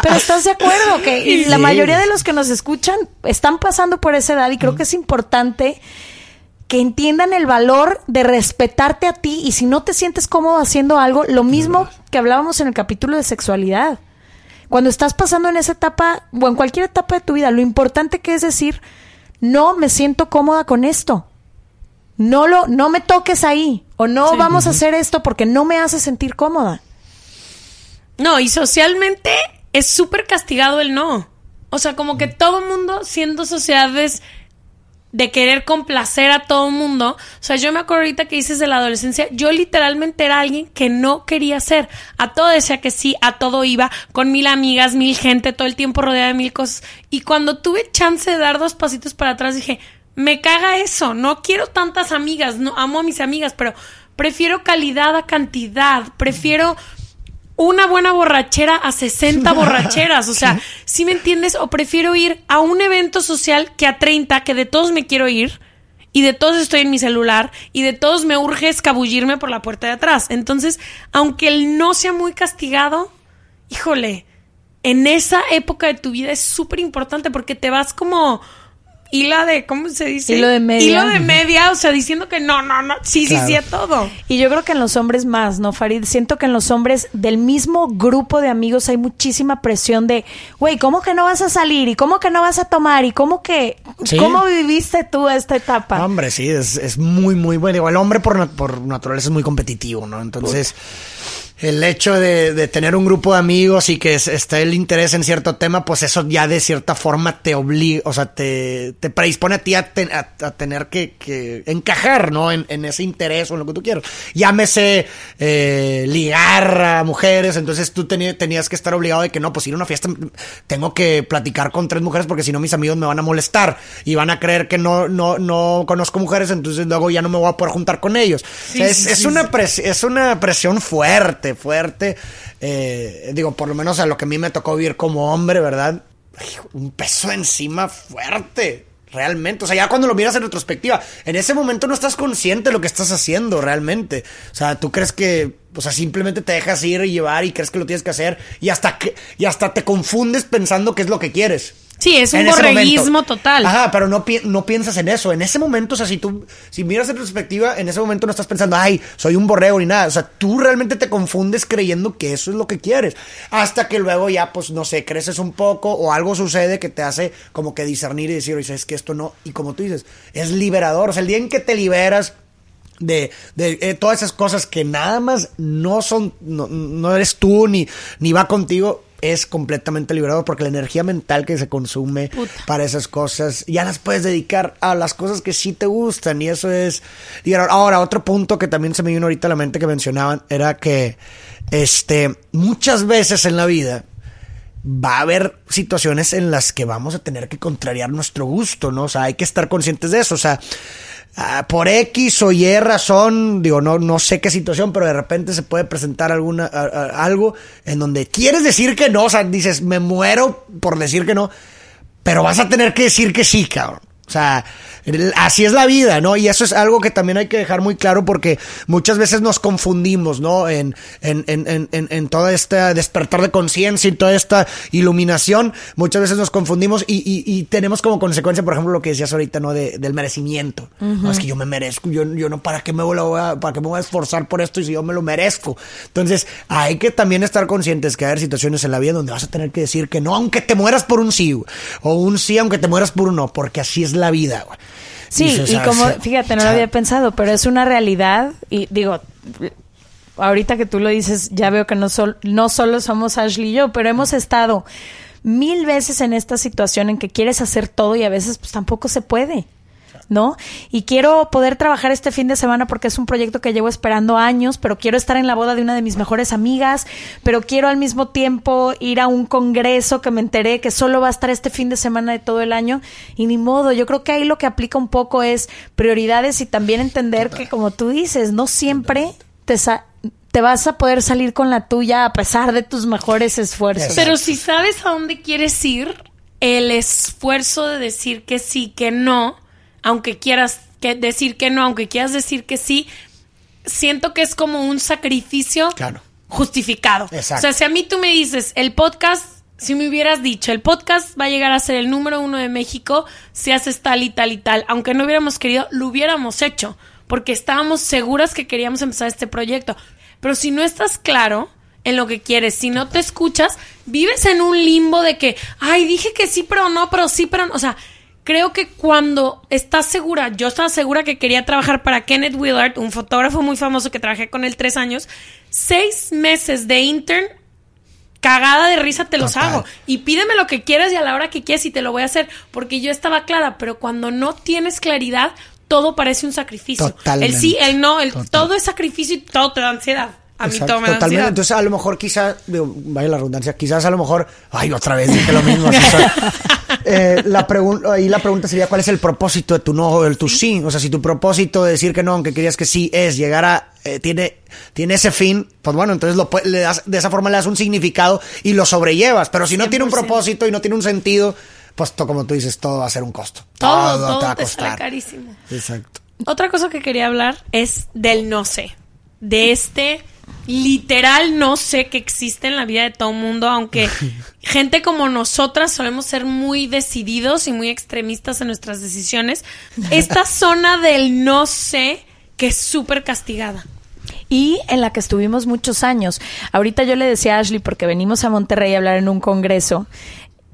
Pero estás de acuerdo que sí. La mayoría de los que nos escuchan están pasando por esa edad y creo mm. que es importante que entiendan el valor de respetarte a ti y si no te sientes cómodo haciendo algo, lo mismo mm. que hablábamos en el capítulo de sexualidad. Cuando estás pasando en esa etapa o en cualquier etapa de tu vida, lo importante que es decir, no me siento cómoda con esto. No lo, no me toques ahí. O no sí, vamos uh-huh. a hacer esto porque no me hace sentir cómoda. No, y socialmente es súper castigado el no. O sea, como que todo mundo, siendo sociedades de querer complacer a todo mundo. O sea, yo me acuerdo ahorita que dices de la adolescencia, yo literalmente era alguien que no quería ser. A todo decía que sí, a todo iba, con mil amigas, mil gente, todo el tiempo rodeada de mil cosas. Y cuando tuve chance de dar dos pasitos para atrás, dije, me caga eso, no quiero tantas amigas, no amo a mis amigas, pero prefiero calidad a cantidad, prefiero una buena borrachera a sesenta borracheras, o sea, ¿sí me entiendes? O prefiero ir a un evento social que a treinta, que de todos me quiero ir, y de todos estoy en mi celular, y de todos me urge escabullirme por la puerta de atrás. Entonces, aunque el no sea muy castigado, híjole, en esa época de tu vida es súper importante porque te vas como... Hilo de, ¿cómo se dice? Hilo de media. Hilo de media, o sea, diciendo que no, no, no, sí, claro. sí, sí a todo. Y yo creo que en los hombres más, ¿no, Farid? Siento que en los hombres del mismo grupo de amigos hay muchísima presión de, güey, ¿cómo que no vas a salir? ¿Y cómo que no vas a tomar? ¿Y cómo que, ¿Sí? cómo viviste tú esta etapa? No, hombre, sí, es, es muy, muy bueno. El hombre por, por naturaleza es muy competitivo, ¿no? Entonces... Uf. El hecho de, de tener un grupo de amigos y que es, está el interés en cierto tema, pues eso ya de cierta forma te obliga, o sea, te, te predispone a ti a, ten, a, a tener que, que encajar, ¿no? En, en ese interés o en lo que tú quieras. Llámese eh, ligar a mujeres, entonces tú tenías, tenías que estar obligado de que no, pues ir a una fiesta tengo que platicar con tres mujeres porque si no mis amigos me van a molestar y van a creer que no no no conozco mujeres, entonces luego ya no me voy a poder juntar con ellos. Sí, o sea, es, sí, es, sí, una pres- sí. es una presión fuerte. fuerte, fuerte. Eh, digo, por lo menos a lo que a mí me tocó vivir como hombre, ¿verdad? Un peso encima fuerte, realmente. O sea, ya cuando lo miras en retrospectiva, en ese momento no estás consciente de lo que estás haciendo realmente. O sea, tú crees que, o sea, simplemente te dejas ir y llevar y crees que lo tienes que hacer y hasta, que, y hasta te confundes pensando qué es lo que quieres. Sí, es un borreguismo total. Ajá, pero no, pi- no piensas en eso. En ese momento, o sea, si tú, si miras en perspectiva, en ese momento no estás pensando, ay, soy un borrego ni nada. O sea, tú realmente te confundes creyendo que eso es lo que quieres. Hasta que luego ya, pues, no sé, creces un poco o algo sucede que te hace como que discernir y decir, oye, es que esto no. Y como tú dices, es liberador. O sea, el día en que te liberas de, de eh, todas esas cosas que nada más no son, no, no eres tú ni, ni va contigo, es completamente liberador porque la energía mental que se consume Puta. para esas cosas ya las puedes dedicar a las cosas que sí te gustan, y eso es. Y ahora, otro punto que también se me vino ahorita a la mente que mencionaban era que este muchas veces en la vida va a haber situaciones en las que vamos a tener que contrariar nuestro gusto, ¿no? O sea, hay que estar conscientes de eso. O sea, por X o Y razón, digo, no, no sé qué situación, pero de repente se puede presentar alguna, a, a, algo en donde quieres decir que no. O sea, dices, me muero por decir que no, pero vas a tener que decir que sí, cabrón. O sea, así es la vida, ¿no? Y eso es algo que también hay que dejar muy claro porque muchas veces nos confundimos, ¿no? En, en, en, en, en todo este despertar de conciencia y toda esta iluminación, muchas veces nos confundimos y, y, y tenemos como consecuencia, por ejemplo, lo que decías ahorita, ¿no? De, del merecimiento. Uh-huh. No, es que yo me merezco, yo, yo no, ¿para qué me voy a, para qué me voy a esforzar por esto y si yo me lo merezco? Entonces, hay que también estar conscientes que hay situaciones en la vida donde vas a tener que decir que no, aunque te mueras por un sí, o un sí, aunque te mueras por un no, porque así es la vida, güey. Sí, y, se, y como, se, fíjate, no se, lo había pensado, pero es una realidad y digo, ahorita que tú lo dices, ya veo que no, sol, no solo somos Ashley y yo, pero hemos estado mil veces en esta situación en que quieres hacer todo y a veces pues tampoco se puede, ¿no? Y quiero poder trabajar este fin de semana porque es un proyecto que llevo esperando años, pero quiero estar en la boda de una de mis mejores amigas, pero quiero al mismo tiempo ir a un congreso que me enteré que solo va a estar este fin de semana de todo el año y ni modo. Yo creo que ahí lo que aplica un poco es prioridades y también entender que, como tú dices, no siempre te sa- te vas a poder salir con la tuya a pesar de tus mejores esfuerzos. Pero si sabes a dónde quieres ir, el esfuerzo de decir que sí, que no, aunque quieras que decir que no, aunque quieras decir que sí, siento que es como un sacrificio claro. justificado. Exacto. O sea, si a mí tú me dices, el podcast, si me hubieras dicho, el podcast va a llegar a ser el número uno de México si haces tal y tal y tal, aunque no hubiéramos querido, lo hubiéramos hecho, porque estábamos seguras que queríamos empezar este proyecto. Pero si no estás claro en lo que quieres, si no te escuchas, vives en un limbo de que, ay, dije que sí, pero no, pero sí, pero no, o sea... Creo que cuando estás segura, yo estaba segura que quería trabajar para Kenneth Willard, un fotógrafo muy famoso que trabajé con él tres años, seis meses de intern, cagada de risa te los Total. hago. Y pídeme lo que quieras y a la hora que quieras y te lo voy a hacer, porque yo estaba clara, pero cuando no tienes claridad, todo parece un sacrificio. Totalmente. El sí, el no, el Total. todo es sacrificio y todo te da ansiedad. A mí Exacto, totalmente. Ansiedad. Entonces, a lo mejor quizás, vaya la redundancia, quizás a lo mejor, ay, otra vez dije lo mismo. eh, la pregunta ahí la pregunta sería, ¿cuál es el propósito de tu no o del tu sí? O sea, si tu propósito de decir que no, aunque querías que sí, es llegar a, eh, tiene, tiene ese fin, pues bueno, entonces lo, le das, de esa forma le das un significado y lo sobrellevas. Pero si no cien por ciento tiene un propósito y no tiene un sentido, pues to, como tú dices, todo va a ser un costo. Todo, todo, todo te va a costar. Todo te carísimo. Exacto. Otra cosa que quería hablar es del no sé, de este... Literal no sé que existe en la vida de todo mundo, aunque gente como nosotras solemos ser muy decididos y muy extremistas en nuestras decisiones. Esta zona del no sé que es súper castigada. Y en la que estuvimos muchos años. Ahorita yo le decía a Ashley, porque venimos a Monterrey a hablar en un congreso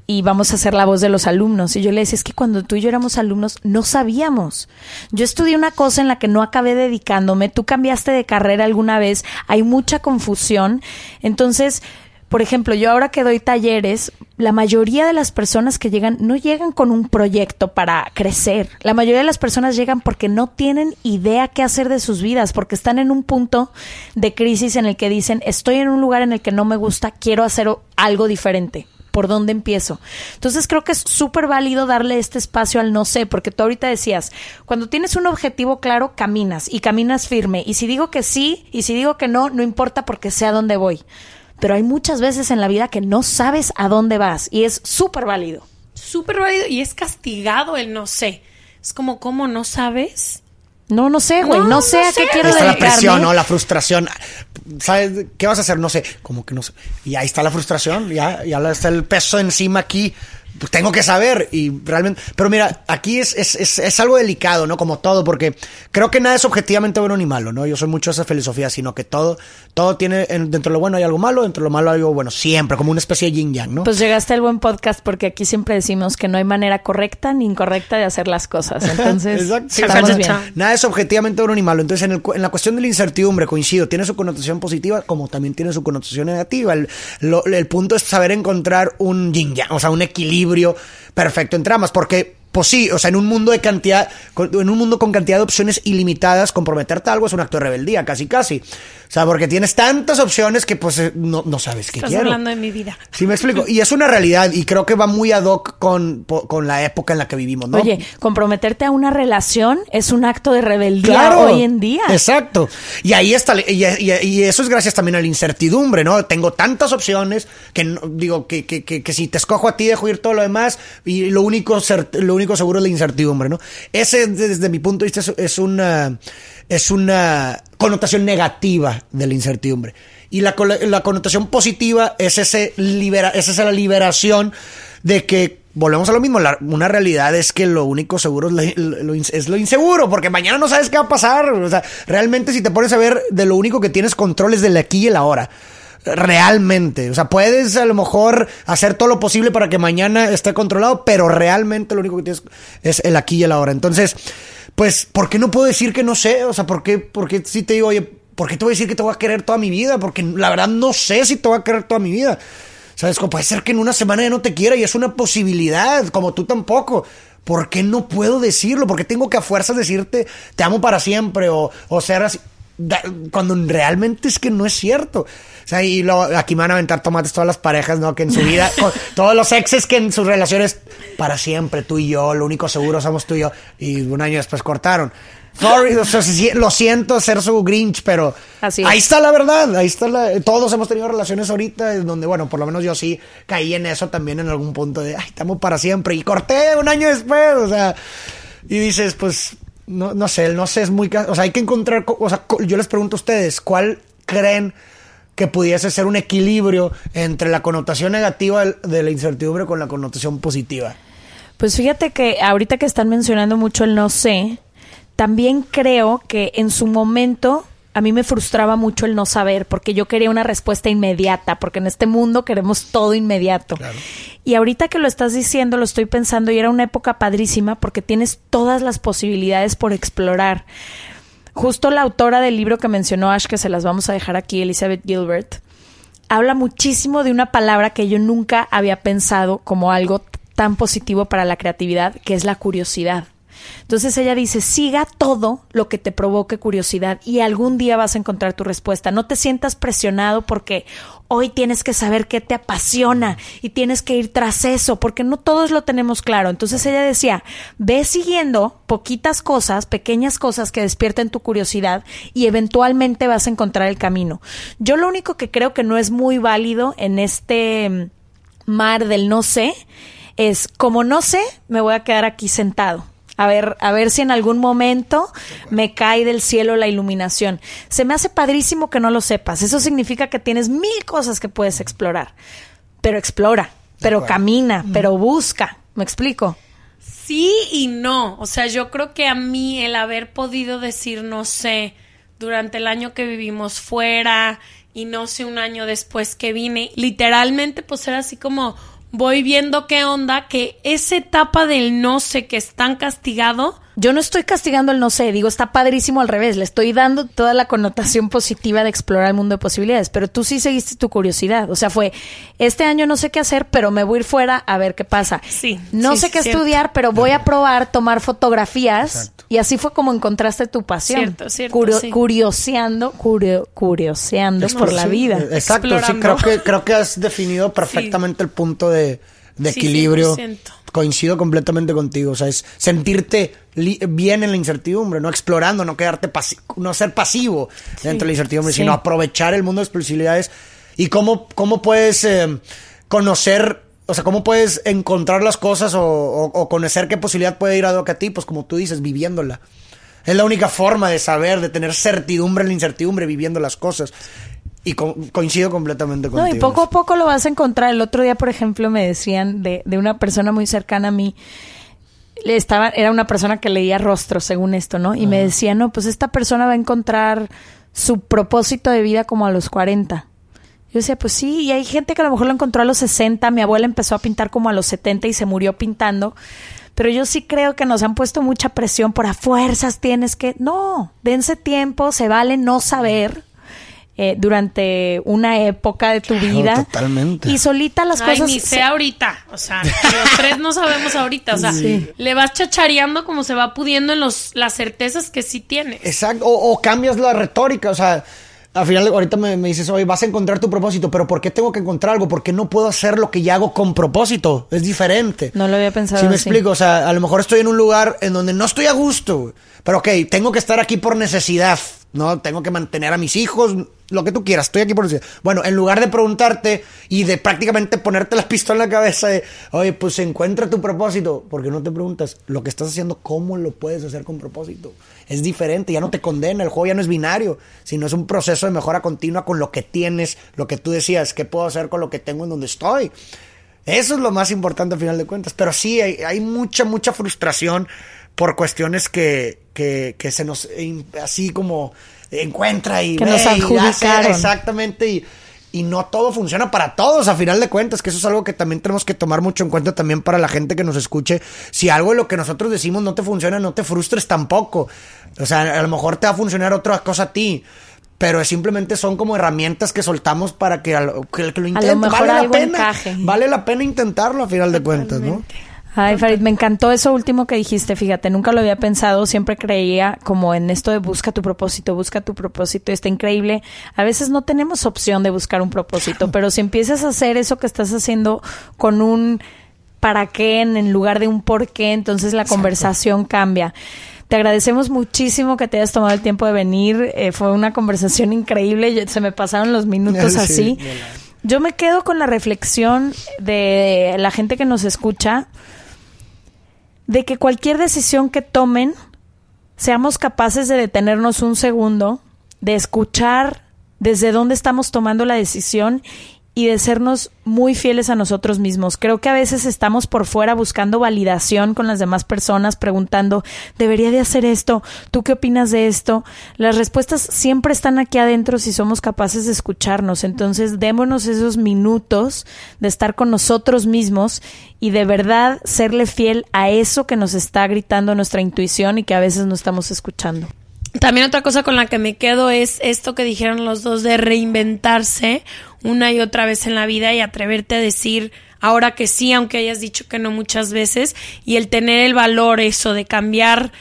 y vamos a hacer la voz de los alumnos. Y yo le decía, es que cuando tú y yo éramos alumnos, no sabíamos. Yo estudié una cosa en la que no acabé dedicándome. Tú cambiaste de carrera alguna vez. Hay mucha confusión. Entonces, por ejemplo, yo ahora que doy talleres, la mayoría de las personas que llegan, no llegan con un proyecto para crecer. La mayoría de las personas llegan porque no tienen idea qué hacer de sus vidas, porque están en un punto de crisis en el que dicen, estoy en un lugar en el que no me gusta, quiero hacer algo diferente. ¿por dónde empiezo? Entonces creo que es súper válido darle este espacio al no sé, porque tú ahorita decías, cuando tienes un objetivo claro, caminas y caminas firme. Y si digo que sí y si digo que no, no importa porque sé a dónde voy. Pero hay muchas veces en la vida que no sabes a dónde vas y es súper válido. Súper válido y es castigado el no sé. Es como, ¿cómo no sabes? No, no sé, güey. No, no sé no a qué sé. quiero dedicarme. Está la presión, ¿no? La frustración. ¿Sabes qué vas a hacer? No sé. Como que no sé. Y ahí está la frustración. Ya, ya está el peso encima aquí. Pues tengo que saber. Y realmente... Pero mira, aquí es, es, es, es algo delicado, ¿no? Como todo, porque creo que nada es objetivamente bueno ni malo, ¿no? Yo soy mucho de esa filosofía, sino que todo todo tiene... Dentro de lo bueno hay algo malo, dentro de lo malo hay algo bueno. Siempre, como una especie de yin-yang, ¿no? Pues llegaste al buen podcast, porque aquí siempre decimos que no hay manera correcta ni incorrecta de hacer las cosas. Entonces... Exacto. Sí, estamos bien. Nada es objetivamente bueno ni malo. Entonces, en, el, en la cuestión de la incertidumbre, coincido, tiene su connotación positiva como también tiene su connotación negativa. El, lo, el punto es saber encontrar un yin-yang, o sea, un equilibrio perfecto entre ambas, porque pues sí, o sea, en un mundo de cantidad, en un mundo con cantidad de opciones ilimitadas, comprometerte a algo es un acto de rebeldía, casi casi. O sea, porque tienes tantas opciones que pues no, no sabes qué quiero. Estás hablando de mi vida. Sí, me explico. Y es una realidad y creo que va muy ad hoc con, con la época en la que vivimos, ¿no? Oye, comprometerte a una relación es un acto de rebeldía, claro, hoy en día. Exacto. Y ahí está, y, y, y eso es gracias también a la incertidumbre, ¿no? Tengo tantas opciones que digo que, que, que, que si te escojo a ti dejo ir todo lo demás y lo único, lo único seguro es la incertidumbre, ¿no? Ese, desde mi punto de vista, es una, es una connotación negativa de la incertidumbre. Y la, la connotación positiva es, ese libera, es esa liberación de que, volvemos a lo mismo, la, una realidad es que lo único seguro es lo, lo, es lo inseguro, porque mañana no sabes qué va a pasar. O sea, realmente si te pones a ver, de lo único que tienes control es del aquí y el ahora. Realmente, o sea, puedes a lo mejor hacer todo lo posible para que mañana esté controlado, pero realmente lo único que tienes es el aquí y el ahora. Entonces, pues, ¿por qué no puedo decir que no sé? O sea, ¿por qué, por qué si te digo, oye, ¿por qué te voy a decir que te voy a querer toda mi vida? Porque la verdad no sé si te voy a querer toda mi vida. ¿Sabes? Como puede ser que en una semana ya no te quiera y es una posibilidad, como tú tampoco. ¿Por qué no puedo decirlo? ¿Por qué tengo que a fuerzas decirte te amo para siempre o, o ser así? Cuando realmente es que no es cierto. O sea, y lo, aquí me van a aventar tomates todas las parejas, ¿no? Que en su vida, con, todos los exes que en sus relaciones, para siempre, tú y yo, lo único seguro somos tú y yo. Y un año después cortaron. Sorry, o sea, lo siento ser su Grinch, pero así es. Ahí está la verdad. Ahí está la, todos hemos tenido relaciones ahorita donde, bueno, por lo menos yo sí caí en eso también en algún punto de, ay, estamos para siempre. Y corté un año después, o sea, y dices, pues... No, no sé, el no sé es muy... O sea, hay que encontrar... O sea, yo les pregunto a ustedes, ¿cuál creen que pudiese ser un equilibrio entre la connotación negativa de la incertidumbre con la connotación positiva? Pues fíjate que ahorita que están mencionando mucho el no sé, también creo que en su momento... A mí me frustraba mucho el no saber, porque yo quería una respuesta inmediata, porque en este mundo queremos todo inmediato. Claro. Y ahorita que lo estás diciendo, lo estoy pensando, y era una época padrísima, porque tienes todas las posibilidades por explorar. Justo la autora del libro que mencionó Ash, que se las vamos a dejar aquí, Elizabeth Gilbert, habla muchísimo de una palabra que yo nunca había pensado como algo tan positivo para la creatividad, que es la curiosidad. Entonces ella dice, siga todo lo que te provoque curiosidad y algún día vas a encontrar tu respuesta. No te sientas presionado porque hoy tienes que saber qué te apasiona y tienes que ir tras eso, porque no todos lo tenemos claro. Entonces ella decía, ve siguiendo poquitas cosas, pequeñas cosas que despierten tu curiosidad y eventualmente vas a encontrar el camino. Yo lo único que creo que no es muy válido en este mar del no sé es, como no sé, me voy a quedar aquí sentado. A ver, a ver si en algún momento me cae del cielo la iluminación. Se me hace padrísimo que no lo sepas. Eso significa que tienes mil cosas que puedes explorar. Pero explora, pero camina, pero busca. ¿Me explico? Sí y no. O sea, yo creo que a mí el haber podido decir no sé durante el año que vivimos fuera y no sé un año después que vine, literalmente pues era así como... voy viendo qué onda, que esa etapa del no sé que es tan castigado, Yo no estoy castigando el no sé, digo, está padrísimo, al revés, le estoy dando toda la connotación positiva de explorar el mundo de posibilidades, pero tú sí seguiste tu curiosidad, o sea, fue, este año no sé qué hacer, pero me voy a ir fuera a ver qué pasa. Sí. No sí, sé qué cierto. estudiar, pero voy a probar, tomar fotografías. Exacto. Y así fue como encontraste tu pasión. Cierto, cierto. Curio- sí. Curioseando, curio- curioseando no, por sí, la vida. Exacto, explorando. Sí, creo que, creo que has definido perfectamente sí. el punto de, de sí, equilibrio. cien por ciento. Coincido completamente contigo, o sea, es sentirte li- bien en la incertidumbre, no explorando, no quedarte pasi- no ser pasivo sí, dentro de la incertidumbre, sí. sino aprovechar el mundo de las posibilidades y cómo, cómo puedes eh, conocer, o sea, cómo puedes encontrar las cosas o, o, o conocer qué posibilidad puede ir a lo que a ti, pues como tú dices, viviéndola. Es la única forma de saber, de tener certidumbre en la incertidumbre, viviendo las cosas. Y co- coincido completamente contigo. No, y poco a poco lo vas a encontrar. El otro día, por ejemplo, me decían de, de una persona muy cercana a mí. Le estaba, era una persona que leía rostros, según esto, ¿no? Y uh-huh. me decía, no, pues esta persona va a encontrar su propósito de vida como a los cuarenta. Yo decía, pues sí, y hay gente que a lo mejor lo encontró a los sesenta. Mi abuela empezó a pintar como a los setenta y se murió pintando. Pero yo sí creo que nos han puesto mucha presión por a fuerzas tienes que... No, dense tiempo, se vale no saber... Eh, durante una época de tu claro, vida totalmente. Y solita las Ay, cosas ni sé se... ahorita, o sea, los tres no sabemos ahorita, o sea, sí. le vas chachareando como se va pudiendo en los las certezas que sí tienes. Exacto, o, o cambias la retórica, o sea, al final ahorita me, me dices, oye, vas a encontrar tu propósito, pero ¿por qué tengo que encontrar algo? ¿Por qué no puedo hacer lo que ya hago con propósito? Es diferente. No lo había pensado. Sí me así. explico, o sea, a lo mejor estoy en un lugar en donde no estoy a gusto, pero ok, tengo que estar aquí por necesidad. No, tengo que mantener a mis hijos, lo que tú quieras, estoy aquí por decir. Bueno, en lugar de preguntarte y de prácticamente ponerte la pistola en la cabeza de, oye, pues encuentra tu propósito, porque no te preguntas lo que estás haciendo, cómo lo puedes hacer con propósito. Es diferente, ya no te condena, el juego ya no es binario, sino es un proceso de mejora continua con lo que tienes, lo que tú decías, qué puedo hacer con lo que tengo en donde estoy. Eso es lo más importante al final de cuentas, pero sí, hay, hay mucha, mucha frustración por cuestiones que, que, que se nos así como encuentra y que ve, nos adjudicaron. Y hace exactamente, y, y no todo funciona para todos a final de cuentas, que eso es algo que también tenemos que tomar mucho en cuenta también para la gente que nos escuche. Si algo de lo que nosotros decimos no te funciona, no te frustres tampoco. O sea, a lo mejor te va a funcionar otra cosa a ti, pero simplemente son como herramientas que soltamos para que, lo, que, que lo intenten. Vale la pena, encaje. Vale la pena intentarlo a final de cuentas, ¿no? Ay, Farid, me encantó eso último que dijiste, fíjate, nunca lo había pensado, siempre creía como en esto de busca tu propósito, busca tu propósito, está increíble. A veces no tenemos opción de buscar un propósito, pero si empiezas a hacer eso que estás haciendo con un para qué en lugar de un por qué, entonces la Exacto. conversación cambia. Te agradecemos muchísimo que te hayas tomado el tiempo de venir, eh, fue una conversación increíble, se me pasaron los minutos sí, así. Bien. Yo me quedo con la reflexión de la gente que nos escucha, de que cualquier decisión que tomen, seamos capaces de detenernos un segundo, de escuchar desde dónde estamos tomando la decisión y de sernos muy fieles a nosotros mismos. Creo que a veces estamos por fuera buscando validación con las demás personas, preguntando, ¿debería de hacer esto? ¿Tú qué opinas de esto? Las respuestas siempre están aquí adentro si somos capaces de escucharnos. Entonces, démonos esos minutos de estar con nosotros mismos y de verdad serle fiel a eso que nos está gritando nuestra intuición y que a veces no estamos escuchando. También otra cosa con la que me quedo es esto que dijeron los dos de reinventarse una y otra vez en la vida y atreverte a decir ahora que sí, aunque hayas dicho que no muchas veces, y el tener el valor eso de cambiar,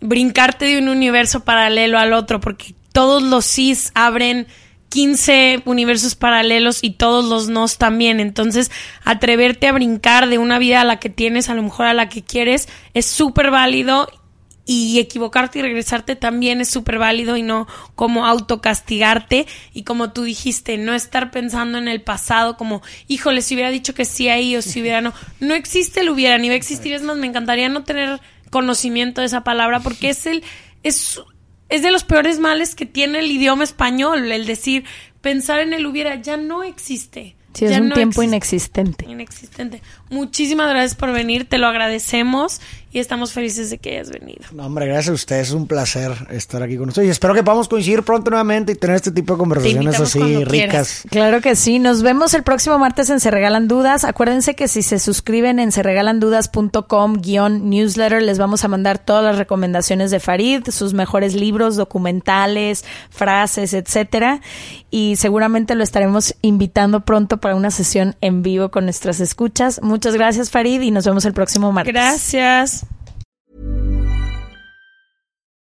brincarte de un universo paralelo al otro, porque todos los sís abren quince universos paralelos y todos los nos también. Entonces, atreverte a brincar de una vida a la que tienes, a lo mejor a la que quieres, es súper válido. Y equivocarte y regresarte también es súper válido y no como autocastigarte. Y como tú dijiste, no estar pensando en el pasado como, híjole, si hubiera dicho que sí ahí o si hubiera no. No existe el hubiera ni va a existir. Es más, me encantaría no tener conocimiento de esa palabra porque es el es, es de los peores males que tiene el idioma español. El decir, pensar en el hubiera ya no existe. Sí, es ya un no tiempo existe. inexistente. Inexistente. Muchísimas gracias por venir, te lo agradecemos y estamos felices de que hayas venido. No, hombre, gracias a ustedes, es un placer estar aquí con ustedes y espero que podamos coincidir pronto nuevamente y tener este tipo de conversaciones así ricas. Quieras. Claro que sí, nos vemos el próximo martes en Se Regalan Dudas. Acuérdense que si se suscriben en se regalan dudas punto com guión newsletter les vamos a mandar todas las recomendaciones de Farid, sus mejores libros, documentales, frases, etcétera, y seguramente lo estaremos invitando pronto para una sesión en vivo con nuestras escuchas. Muchas gracias, Farid, y nos vemos el próximo martes. Gracias.